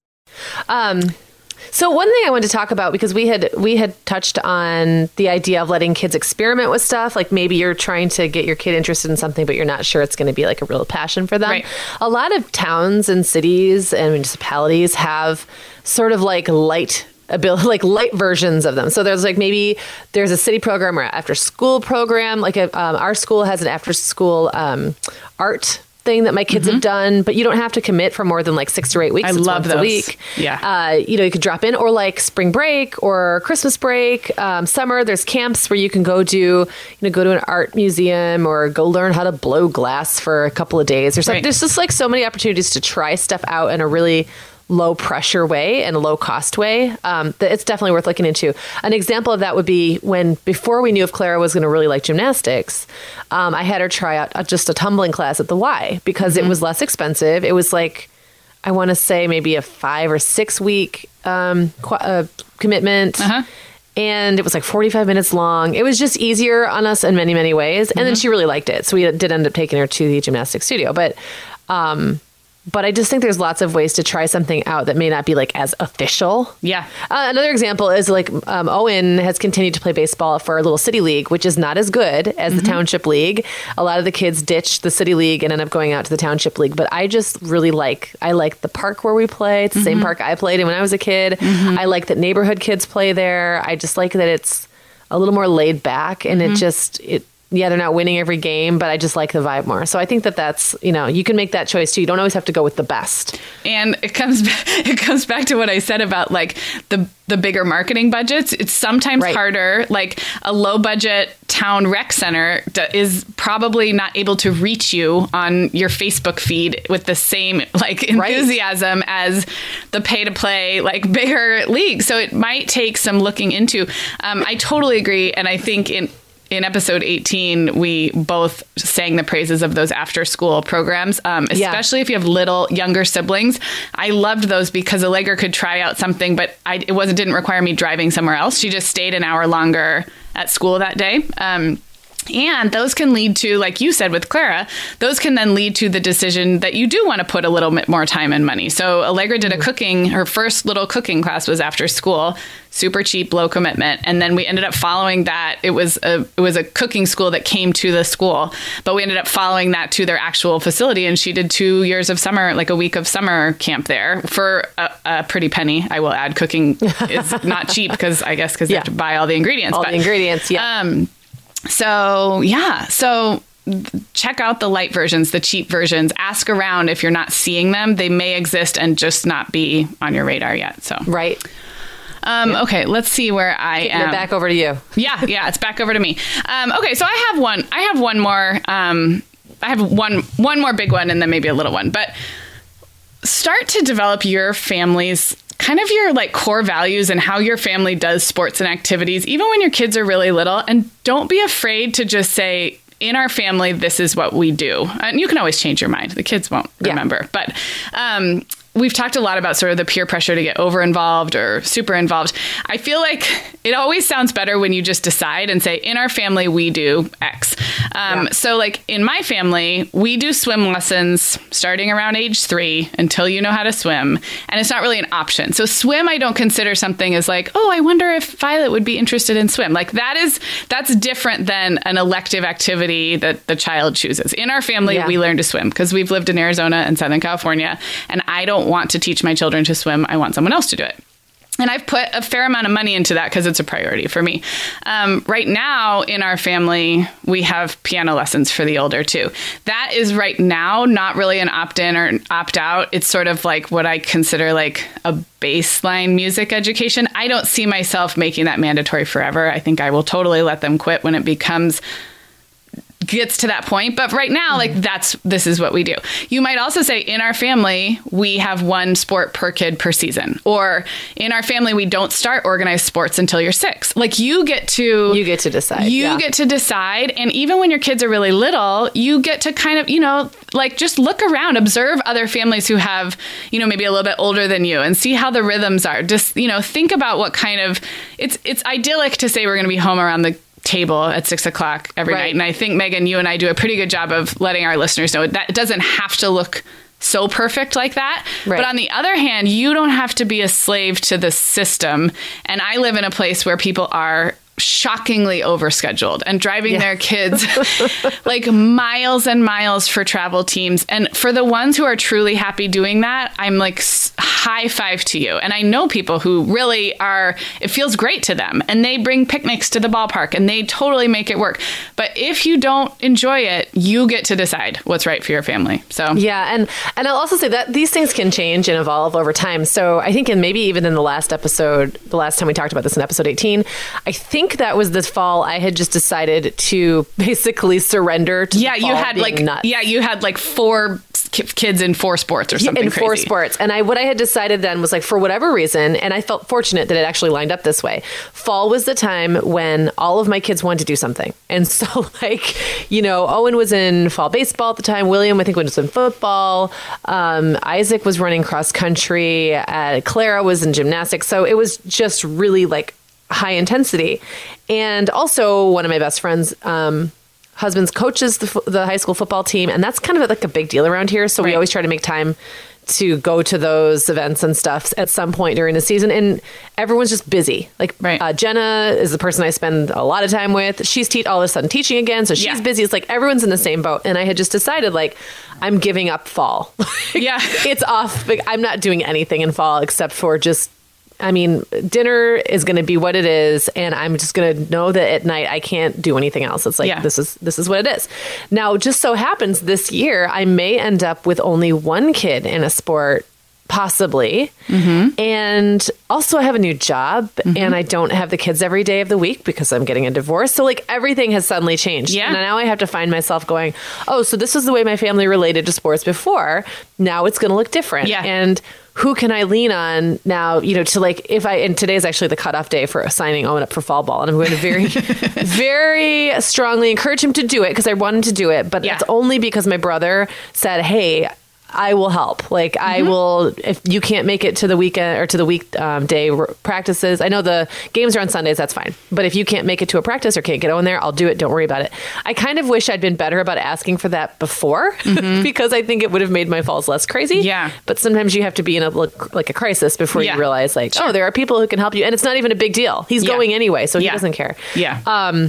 So one thing I wanted to talk about, because we had touched on the idea of letting kids experiment with stuff. Like maybe you're trying to get your kid interested in something, but you're not sure it's going to be like a real passion for them. Right. A lot of towns and cities and municipalities have sort of like light versions of them. So there's like, maybe there's a city program or after school program. Like our school has an after school art thing that my kids have done, but you don't have to commit for more than like 6 to 8 weeks. I love those. A week. Yeah. You could drop in, or like spring break or Christmas break, summer, there's camps where you can go do, go to an art museum or go learn how to blow glass for a couple of days or something. Right. There's just like so many opportunities to try stuff out in a really low pressure way and low cost way. That it's definitely worth looking into. An example of that would be before we knew if Clara was going to really like gymnastics, I had her try out just a tumbling class at the Y because it was less expensive. It was like, I want to say maybe a 5 or 6 week commitment. Uh-huh. And it was like 45 minutes long. It was just easier on us in many, many ways. And then she really liked it. So we did end up taking her to the gymnastics studio. But I just think there's lots of ways to try something out that may not be like as official. Yeah. Another example is like Owen has continued to play baseball for our little city league, which is not as good as the township league. A lot of the kids ditch the city league and end up going out to the township league. But I just really like the park where we play. It's the same park I played in when I was a kid. I like that neighborhood kids play there. I just like that it's a little more laid back and yeah, they're not winning every game, but I just like the vibe more. So I think that's, you can make that choice too. You don't always have to go with the best. And it comes back to what I said about like the bigger marketing budgets. It's sometimes harder. Like a low budget town rec center is probably not able to reach you on your Facebook feed with the same like enthusiasm as the pay to play like bigger league. So it might take some looking into. I totally agree. And I think in episode 18, we both sang the praises of those after school programs, especially if you have younger siblings. I loved those because Allegra could try out something, but it didn't require me driving somewhere else. She just stayed an hour longer at school that day. And those can lead to, like you said with Clara, those can then lead to the decision that you do want to put a little bit more time and money. So Allegra did her first little cooking class was after school, super cheap, low commitment. And then we ended up following that. It was a cooking school that came to the school, but we ended up following that to their actual facility. And she did 2 years of summer, like a week of summer camp there for a pretty penny. I will add, cooking is not cheap because you have to buy all the ingredients. The ingredients, yeah. So check out the light versions, the cheap versions. Ask around if you're not seeing them. They may exist and just not be on your radar yet. So right. Okay, let's see where I am. Back over to you. Yeah, it's back over to me. Okay, so I have one more. I have one more big one and then maybe a little one. But start to develop your family's kind of your like core values and how your family does sports and activities, even when your kids are really little. And don't be afraid to just say, in our family, this is what we do. And you can always change your mind. The kids won't remember. Yeah. But we've talked a lot about sort of the peer pressure to get over involved or super involved. I feel like it always sounds better when you just decide and say, in our family, we do X. So like in my family, we do swim lessons starting around age 3 until you know how to swim. And it's not really an option. So swim, I don't consider something as like, oh, I wonder if Violet would be interested in swim. Like that's different than an elective activity that the child chooses. In our family, we learn to swim because we've lived in Arizona and Southern California. And I don't want to teach my children to swim. I want someone else to do it. And I've put a fair amount of money into that because it's a priority for me. Right now in our family, we have piano lessons for the older too. That is right now not really an opt-in or opt-out. It's sort of like what I consider like a baseline music education. I don't see myself making that mandatory forever. I think I will totally let them quit when it gets to that point. But right now, like this is what we do. You might also say in our family, we have one sport per kid per season, or in our family, we don't start organized sports until you're 6. Like you get to decide, get to decide. And even when your kids are really little, you get to kind of, like just look around, observe other families who have, maybe a little bit older than you and see how the rhythms are. Just, think about what kind of it's idyllic to say we're going to be home around the table at 6:00 every night. And I think, Megan, you and I do a pretty good job of letting our listeners know that it doesn't have to look so perfect like that. Right. But on the other hand, you don't have to be a slave to the system. And I live in a place where people are shockingly overscheduled and driving their kids like miles and miles for travel teams. And for the ones who are truly happy doing that, I'm like, high five to you. And I know people who really are, it feels great to them, and they bring picnics to the ballpark and they totally make it work. But if you don't enjoy it, you get to decide what's right for your family. So yeah. And I'll also say that these things can change and evolve over time. So I think, and maybe even in the last episode, the last time we talked about this in episode 18, I think that was this fall, I had just decided to basically surrender to the fall. You had like 4 kids in 4 sports or something crazy. 4 sports. And what I had decided then was like, for whatever reason, and I felt fortunate that it actually lined up this way, fall was the time when all of my kids wanted to do something. And so like, Owen was in fall baseball at the time. William, I think, was in football. Isaac was running cross country. Clara was in gymnastics. So it was just really like high intensity. And also one of my best friends, husband's coaches the high school football team. And that's kind of like a big deal around here. So we always try to make time to go to those events and stuff at some point during the season. And everyone's just busy. Like Jenna is the person I spend a lot of time with. She's all of a sudden teaching again. So she's busy. It's like everyone's in the same boat. And I had just decided like, I'm giving up fall. It's off. Like, I'm not doing anything in fall except for just, dinner is going to be what it is. And I'm just going to know that at night I can't do anything else. It's like, this is what it is. Now, just so happens this year, I may end up with only 1 kid in a sport, possibly. Mm-hmm. And also I have a new job and I don't have the kids every day of the week because I'm getting a divorce. So like everything has suddenly changed. Yeah. And now I have to find myself going, oh, so this is the way my family related to sports before. Now it's going to look different. Yeah. And who can I lean on now, to like, and today's actually the cutoff day for signing Owen up for fall ball. And I'm going to very, very strongly encourage him to do it because I want him to do it. But that's only because my brother said, hey, I will help. Like I will, if you can't make it to the weekend or to the week day practices, I know the games are on Sundays, that's fine. But if you can't make it to a practice or can't get on there, I'll do it. Don't worry about it. I kind of wish I'd been better about asking for that before because I think it would have made my falls less crazy. Yeah. But sometimes you have to be in a crisis before you realize like, oh, there are people who can help you. And it's not even a big deal. He's going anyway, so he doesn't care. Yeah.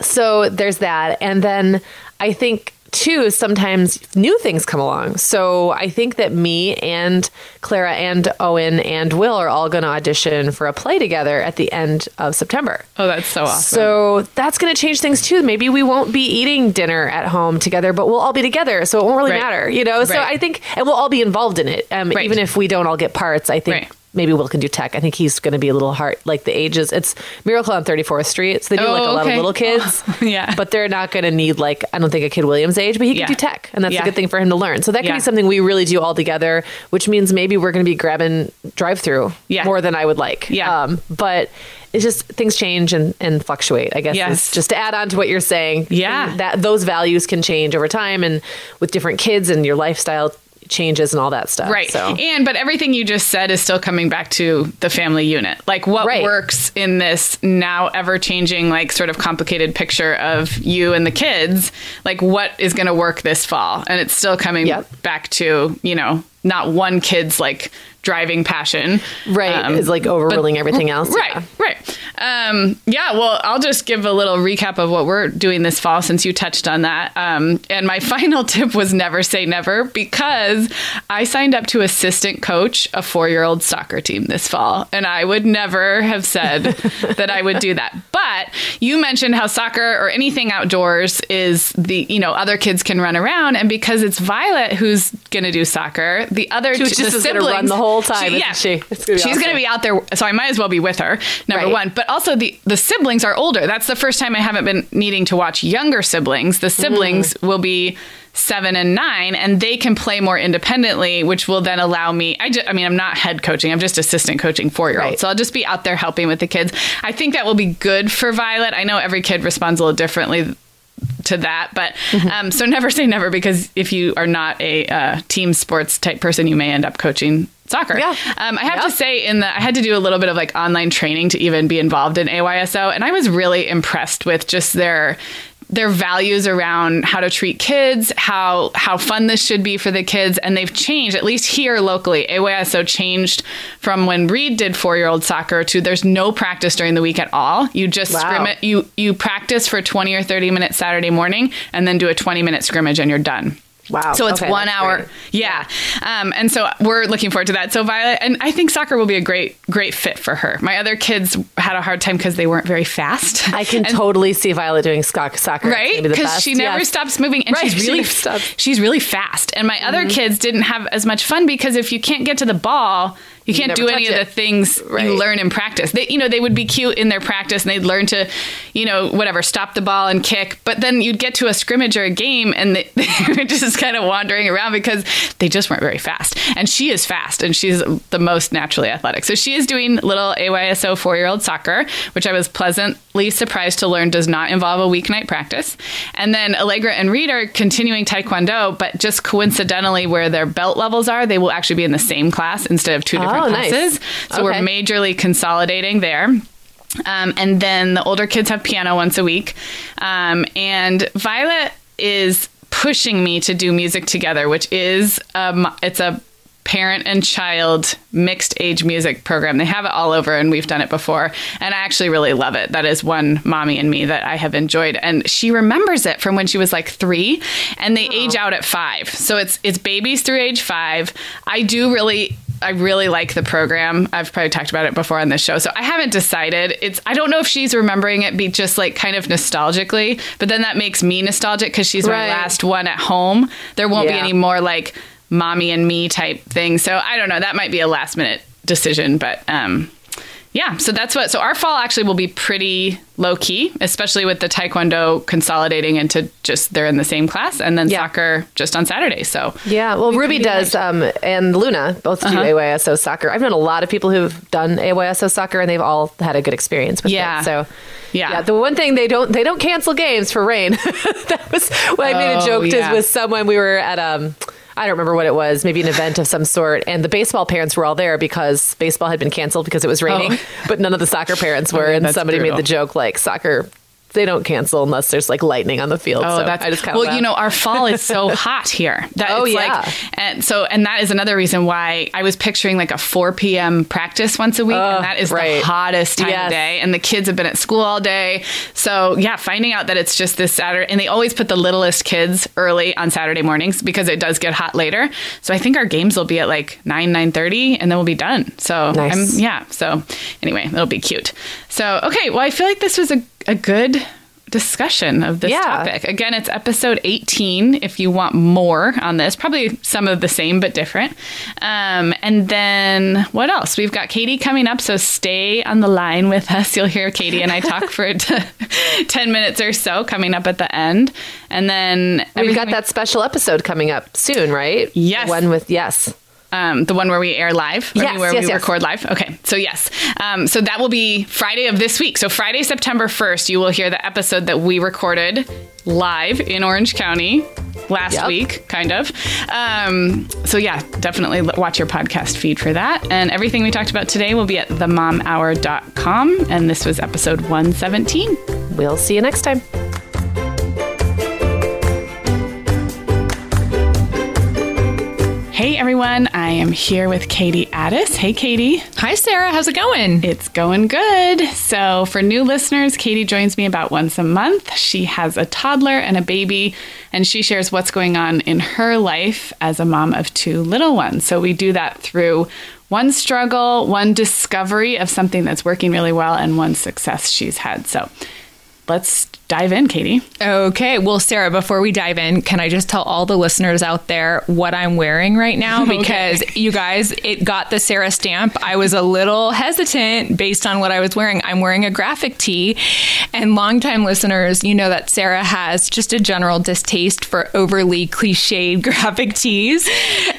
So there's that. And then I think, too, sometimes new things come along. So I think that me and Clara and Owen and Will are all going to audition for a play together at the end of September. Oh, that's so awesome. So that's going to change things, too. Maybe we won't be eating dinner at home together, but we'll all be together. So it won't really matter, So I think, and we'll all be involved in it. Even if we don't all get parts, I think maybe Will can do tech. I think he's going to be a little hard, like the ages. It's Miracle on 34th Street. So they do lot of little kids. Yeah. But they're not going to need, like, I don't think a Kid Williams age, but he can do tech. And that's a good thing for him to learn. So that can be something we really do all together, which means maybe we're going to be grabbing drive-through more than I would like. Yeah. But it's just things change and fluctuate, I guess. Yes. Just to add on to what you're saying. Yeah. That those values can change over time and with different kids and your lifestyle changes and all that stuff. Right. So. And, but everything you just said is still coming back to the family unit. Like what works in this now ever changing, like sort of complicated picture of you and the kids, like what is going to work this fall? And it's still coming back to, you know, not one kid's like driving passion. Right. Is like overruling everything else. Right. Yeah. Right. Well, I'll just give a little recap of what we're doing this fall since you touched on that. And my final tip was never say never, because I signed up to assistant coach a 4-year-old soccer team this fall. And I would never have said that I would do that. But you mentioned how soccer or anything outdoors is the, you know, other kids can run around. And because it's Violet who's going to do soccer, the other two siblings going to run the whole time. She? It's gonna be she's awesome. Going to be out there. So I might as well be with her. Number one. But also the siblings are older. That's the first time I haven't been needing to watch younger siblings. The siblings will be 7 and 9, and they can play more independently, which will then allow me. I'm not head coaching. I'm just assistant coaching 4-year-olds. Right. So I'll just be out there helping with the kids. I think that will be good for Violet. I know every kid responds a little differently to that, but so never say never, because if you are not a team sports type person, you may end up coaching soccer. Yeah. I have to say I had to do a little bit of like online training to even be involved in AYSO, and I was really impressed with just their values around how to treat kids, how fun this should be for the kids. And they've changed, at least here locally. AYSO changed from when Reed did 4-year-old soccer to there's no practice during the week at all. You just scrimmage, you practice for 20 or 30 minutes Saturday morning and then do a 20-minute scrimmage and you're done. Wow. So it's 1 hour. Great. Yeah. And so we're looking forward to that. So Violet, and I think soccer will be a great, great fit for her. My other kids had a hard time because they weren't very fast. I can totally see Violet doing soccer. Right? Because she never stops moving. And she's really fast. And my other kids didn't have as much fun, because if you can't get to the ball, you can't do any of the things you learn in practice. They, you know, they would be cute in their practice and they'd learn to, you know, whatever, stop the ball and kick. But then you'd get to a scrimmage or a game and they were just kind of wandering around because they just weren't very fast. And she is fast, and she's the most naturally athletic. So she is doing little AYSO 4-year-old soccer, which I was pleasantly surprised to learn does not involve a weeknight practice. And then Allegra and Reed are continuing Taekwondo, but just coincidentally where their belt levels are, they will actually be in the same class instead of two different classes. Nice. So we're majorly consolidating there. And then the older kids have piano once a week. And Violet is pushing me to do Music Together, which is it's a parent and child mixed age music program. They have it all over, and we've done it before, and I actually really love it. That is one mommy and me that I have enjoyed, and she remembers it from when she was like 3, and they age out at 5. So it's babies through age 5. I really like the program. I've probably talked about it before on this show, so I haven't decided. I don't know if she's remembering it be just like kind of nostalgically, but then that makes me nostalgic because she's my last one at home. There won't be any more like mommy and me type thing. So I don't know. That might be a last minute decision, but so that's so our fall actually will be pretty low key, especially with the Taekwondo consolidating into just they're in the same class, and then soccer just on Saturday. So well, Ruby does and Luna both do AYSO soccer. I've known a lot of people who've done AYSO soccer, and they've all had a good experience with it. So the one thing they don't cancel games for rain. That was what I made a joke to with someone. We were at I don't remember what it was, maybe an event of some sort. And the baseball parents were all there because baseball had been canceled because it was raining, but none of the soccer parents were. And somebody made the joke like soccer, they don't cancel unless there's like lightning on the field. Oh, so that's, I just kind of laughed. You know, our fall is so hot here. That and that is another reason why I was picturing like a 4 p.m. practice once a week. And that is the hottest time of day. And the kids have been at school all day. So finding out that it's just this Saturday, and they always put the littlest kids early on Saturday mornings because it does get hot later. So I think our games will be at like 9:30, and then we'll be done. So nice. So anyway, it'll be cute. So, okay. Well, I feel like this was a good discussion of this topic. Again, it's episode 18 if you want more on this. Probably some of the same but different. And then what else? We've got Katie coming up, so stay on the line with us. You'll hear Katie and I talk for 10 minutes or so coming up at the end. And then we've got that special episode coming up soon, right? Yes. One with the one where we air live, where we record live. Okay. So yes. So that will be Friday of this week. So Friday, September 1st, you will hear the episode that we recorded live in Orange County last week, kind of. So yeah, definitely watch your podcast feed for that. And everything we talked about today will be at themomhour.com. And this was episode 117. We'll see you next time. Hey, everyone. I am here with Katie Addis. Hey, Katie. Hi, Sarah. How's it going? It's going good. So for new listeners, Katie joins me about once a month. She has a toddler and a baby, and she shares what's going on in her life as a mom of two little ones. So we do that through one struggle, one discovery of something that's working really well, and one success she's had. So let's dive in, Katie. Okay. Well, Sarah, before we dive in, can I just tell all the listeners out there what I'm wearing right now? Because you guys, it got the Sarah stamp. I was a little hesitant based on what I was wearing. I'm wearing a graphic tee, and longtime listeners, you know that Sarah has just a general distaste for overly cliched graphic tees.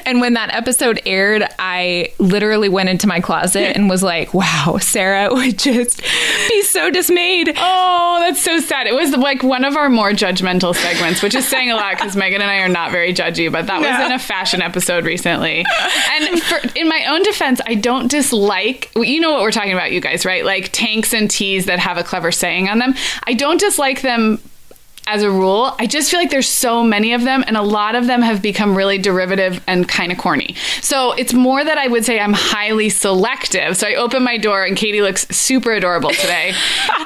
And when that episode aired, I literally went into my closet and was like, wow, Sarah would just be so dismayed. Oh, that's so sad. It was like one of our more judgmental segments, which is saying a lot because Megan and I are not very judgy, but that was in a fashion episode recently. And in my own defense, I don't dislike, you know what we're talking about, you guys, right? Like tanks and tees that have a clever saying on them. I don't dislike them as a rule. I just feel like there's so many of them, and a lot of them have become really derivative and kind of corny. So it's more that I would say I'm highly selective. So I open my door and Katie looks super adorable today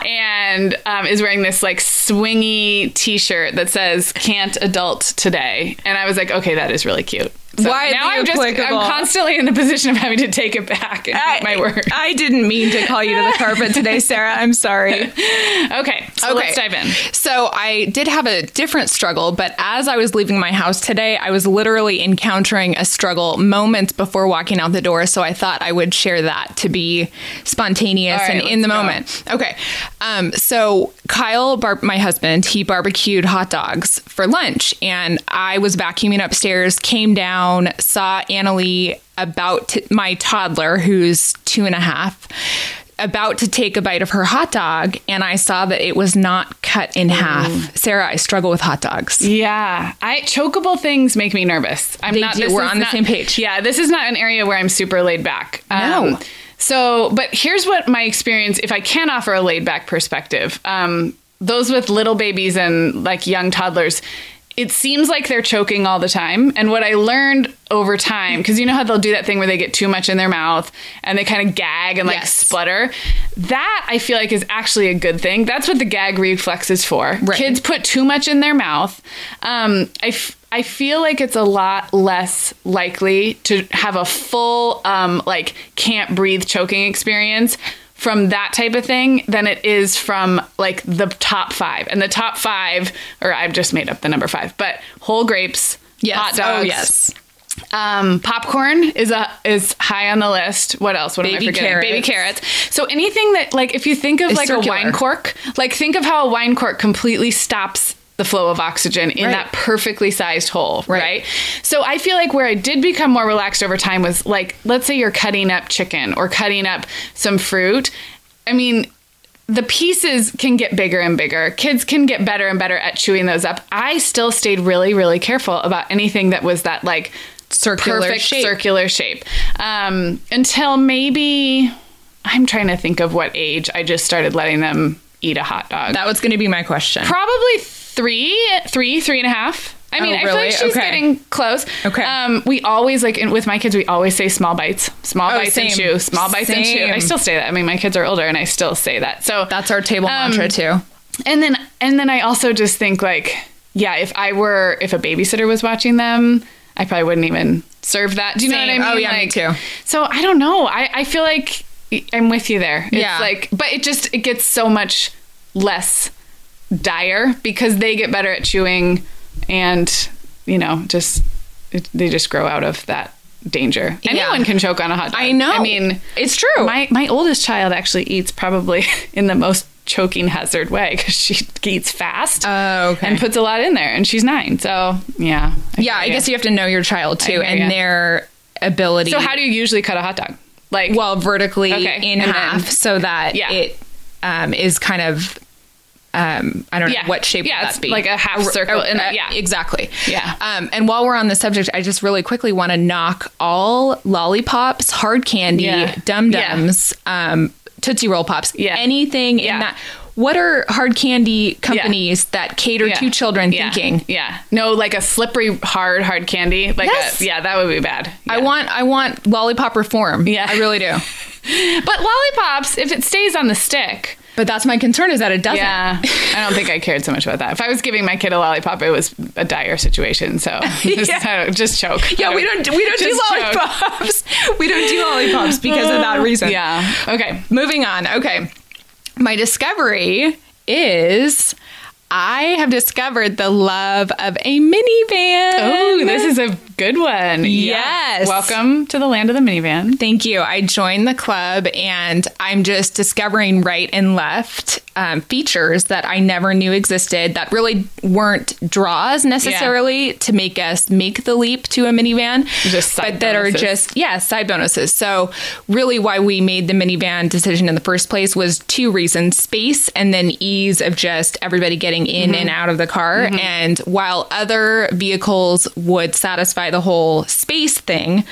and is wearing this like swingy t-shirt that says "Can't Adult Today." And I was like, okay, that is really cute. So why now I'm constantly in the position of having to take it back and make my word. I didn't mean to call you to the carpet today, Sarah. I'm sorry. Okay. Let's dive in. So I did have a different struggle, but as I was leaving my house today, I was literally encountering a struggle moments before walking out the door. So I thought I would share that to be spontaneous and in the moment. Okay. So Kyle, my husband, he barbecued hot dogs for lunch, and I was vacuuming upstairs, came down, saw Annalie, my toddler, who's 2.5, about to take a bite of her hot dog, and I saw that it was not cut in half. Sarah, I struggle with hot dogs. Yeah. Chokeable things make me nervous. We're on the same page. Yeah, this is not an area where I'm super laid back. No. So, but here's what my experience, if I can offer a laid back perspective, those with little babies and like young toddlers, it seems like they're choking all the time. And what I learned over time, because you know how they'll do that thing where they get too much in their mouth and they kind of gag and like splutter. That I feel like is actually a good thing. That's what the gag reflex is for. Right. Kids put too much in their mouth. I feel like it's a lot less likely to have a full like can't breathe choking experience from that type of thing than it is from like the top five. And the top five, or I've just made up the number five, but whole grapes, hot dogs. Oh, yes. Popcorn is high on the list. What else? What am I forgetting? Baby carrots. So anything that, like, if you think of like a wine cork, like think of how a wine cork completely stops the flow of oxygen in that perfectly sized hole, right? So I feel like where I did become more relaxed over time was like, let's say you're cutting up chicken or cutting up some fruit. I mean, the pieces can get bigger and bigger. Kids can get better and better at chewing those up. I still stayed really, really careful about anything that was that like circular shape. Until maybe, I'm trying to think of what age I just started letting them eat a hot dog. That was going to be my question. Probably 3.5. I mean, really? I feel like she's getting close. Okay. We always, like, with my kids, we always say small bites and chew. I still say that. I mean, my kids are older, and I still say that. So that's our table mantra, too. And then I also just think, like, yeah, if a babysitter was watching them, I probably wouldn't even serve that. Do you know what I mean? Oh, yeah, like, me too. So I don't know. I feel like I'm with you there. It's like, but it gets so much less dire because they get better at chewing and, you know, just they just grow out of that danger. Anyone can choke on a hot dog. I know. I mean, it's true. My oldest child actually eats probably in the most choking hazard way because she eats fast and puts a lot in there, and she's 9. So I guess you have to know your child too and their ability. So how do you usually cut a hot dog? Like, well, vertically in half so that it is kind of I don't know what shape would that be, like a half circle. Exactly. Yeah. And while we're on the subject, I just really quickly want to knock all lollipops, hard candy, dum-dums, Tootsie Roll Pops, anything in that. What are hard candy companies that cater to children thinking? Yeah. No, like a slippery, hard candy. Like that would be bad. Yeah. I want lollipop reform. Yeah. I really do. But lollipops, if it stays on the stick... But that's my concern, is that it doesn't. Yeah, I don't think I cared so much about that. If I was giving my kid a lollipop, it was a dire situation. So just choke. Yeah, we don't do lollipops. We don't do lollipops because of that reason. Yeah. Okay, moving on. Okay, my discovery is I have discovered the love of a minivan. Oh, this is a good one. Yes. Welcome to the land of the minivan. Thank you. I joined the club, and I'm just discovering right and left features that I never knew existed that really weren't draws necessarily to make us make the leap to a minivan, just but that bonuses. Are just, side bonuses. So really why we made the minivan decision in the first place was two reasons: space and then ease of just everybody getting in and out of the car. Mm-hmm. And while other vehicles would satisfy the whole space thing,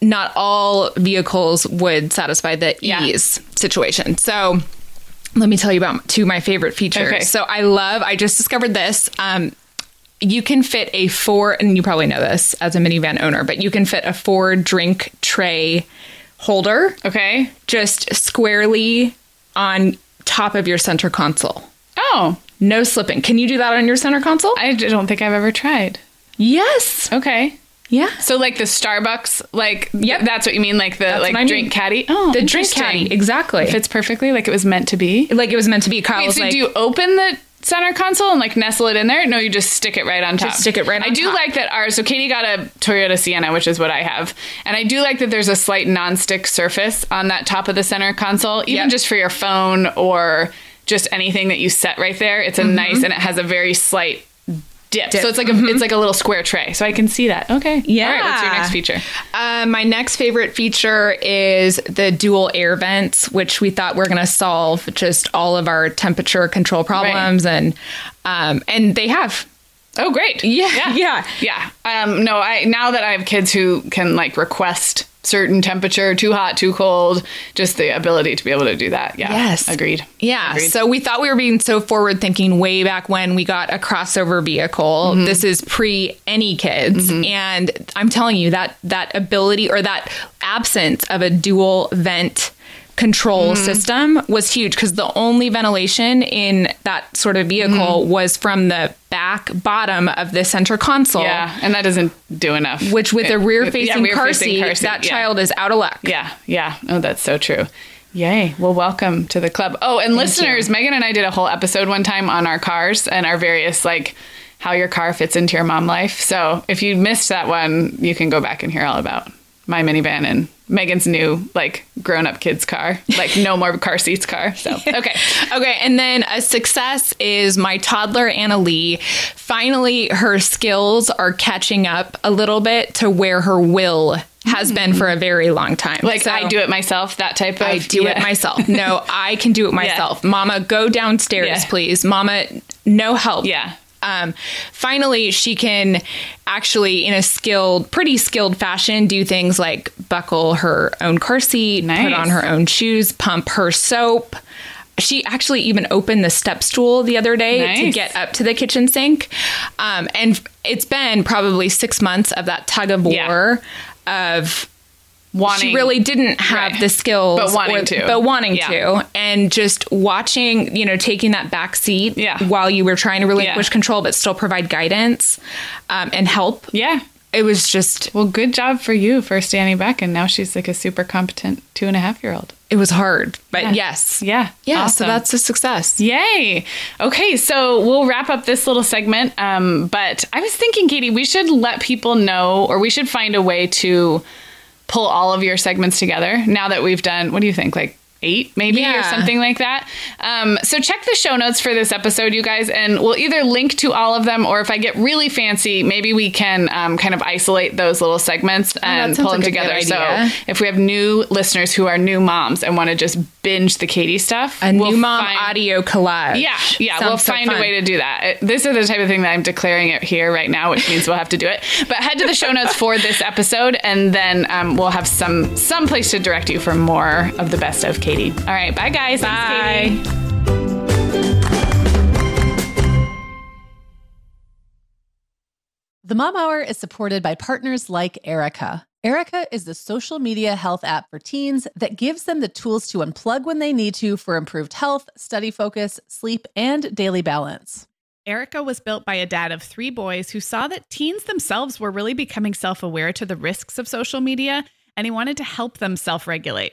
not all vehicles would satisfy the ease situation. So let me tell you about two of my favorite features. Okay. So I just discovered this. You can fit a 4, and you probably know this as a minivan owner, but you can fit a 4 drink tray holder. Okay. Just squarely on top of your center console. Oh. No slipping. Can you do that on your center console? I don't think I've ever tried. Yes. Okay. Yeah. So like the Starbucks, like that's what you mean, like the drink caddy. Oh, the drink caddy. Exactly. It fits perfectly, like it was meant to be. Like it was meant to be. Kyle, wait, so do you open the center console and like nestle it in there? No, you just stick it right on top. Just stick it right on top. I do like that ours. So Katie got a Toyota Sienna, which is what I have. And I do like that there's a slight nonstick surface on that top of the center console, even just for your phone or just anything that you set right there. It's a nice, and it has a very slight dip. So it's like a little square tray. So I can see that. Okay. Yeah. All right. What's your next feature? My next favorite feature is the dual air vents, which we thought were going to solve just all of our temperature control problems, and they have. Oh, great. Yeah. No, now that I have kids who can like request certain temperature, too hot, too cold, just the ability to be able to do that. Yeah. Yes. Agreed. Yeah. Agreed. So we thought we were being so forward thinking way back when we got a crossover vehicle. Mm-hmm. This is pre any kids. Mm-hmm. And I'm telling you that ability or that absence of a dual vent control system was huge, because the only ventilation in that sort of vehicle was from the back bottom of the center console. Yeah, and that doesn't do enough. Which with a rear-facing car seat, that child is out of luck. Yeah, yeah. Oh, that's so true. Yay. Well, welcome to the club. Oh, and listeners, Megan and I did a whole episode one time on our cars and our various, like, how your car fits into your mom life. So if you missed that one, you can go back and hear all about my minivan and Megan's new, like, grown-up kids car. Like, no more car seats car. So, okay. Okay, and then a success is my toddler, Anna Lee. Finally, her skills are catching up a little bit to where her will has been for a very long time. Like, so, I do it myself, that type of... I do it myself. No, I can do it myself. Yeah. Mama, go downstairs, please. Mama, no help. Yeah. Finally, she can actually, in a pretty skilled fashion, do things like buckle her own car seat, put on her own shoes, pump her soap. She actually even opened the step stool the other day to get up to the kitchen sink. And it's been probably 6 months of that tug of war of... Wanting, she really didn't have the skills, but wanting to, and just watching, you know, taking that back seat while you were trying to relinquish control, but still provide guidance and help. Yeah. it was just... Well, good job for you for standing back. And now she's like a super competent 2.5-year-old. It was hard, but yeah. Yes. Yeah. Yeah. Awesome. So that's a success. Yay. Okay. So we'll wrap up this little segment. But I was thinking, Katie, we should let people know, or we should find a way to pull all of your segments together now that we've done, what do you think? Like 8 maybe, yeah, or something like that. So check the show notes for this episode, you guys, and we'll either link to all of them, or if I get really fancy, maybe we can kind of isolate those little segments and pull them together. So if we have new listeners who are new moms and want to just binge the Katie stuff, new mom audio collage. Yeah. Yeah. We'll find a way to do that. This is the type of thing that I'm declaring it here right now, which means we'll have to do it, but head to the show notes for this episode. And then we'll have some place to direct you for more of the best of Katie. All right. Bye, guys. Thanks, bye. Katie. The Mom Hour is supported by partners like Erica. Erica is the social media health app for teens that gives them the tools to unplug when they need to for improved health, study focus, sleep, and daily balance. Erica was built by a dad of 3 boys who saw that teens themselves were really becoming self-aware to the risks of social media, and he wanted to help them self-regulate.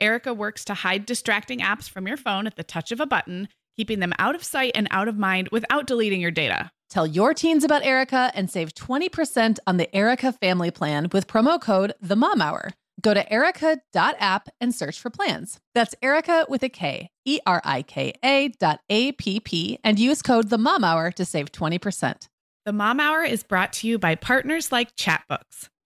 Erica works to hide distracting apps from your phone at the touch of a button, keeping them out of sight and out of mind without deleting your data. Tell your teens about Erica and save 20% on the Erica family plan with promo code TheMomHour. Go to erica.app and search for plans. That's Erica with a K, ERIKA.APP, and use code TheMomHour to save 20%. The Mom Hour is brought to you by partners like Chatbooks.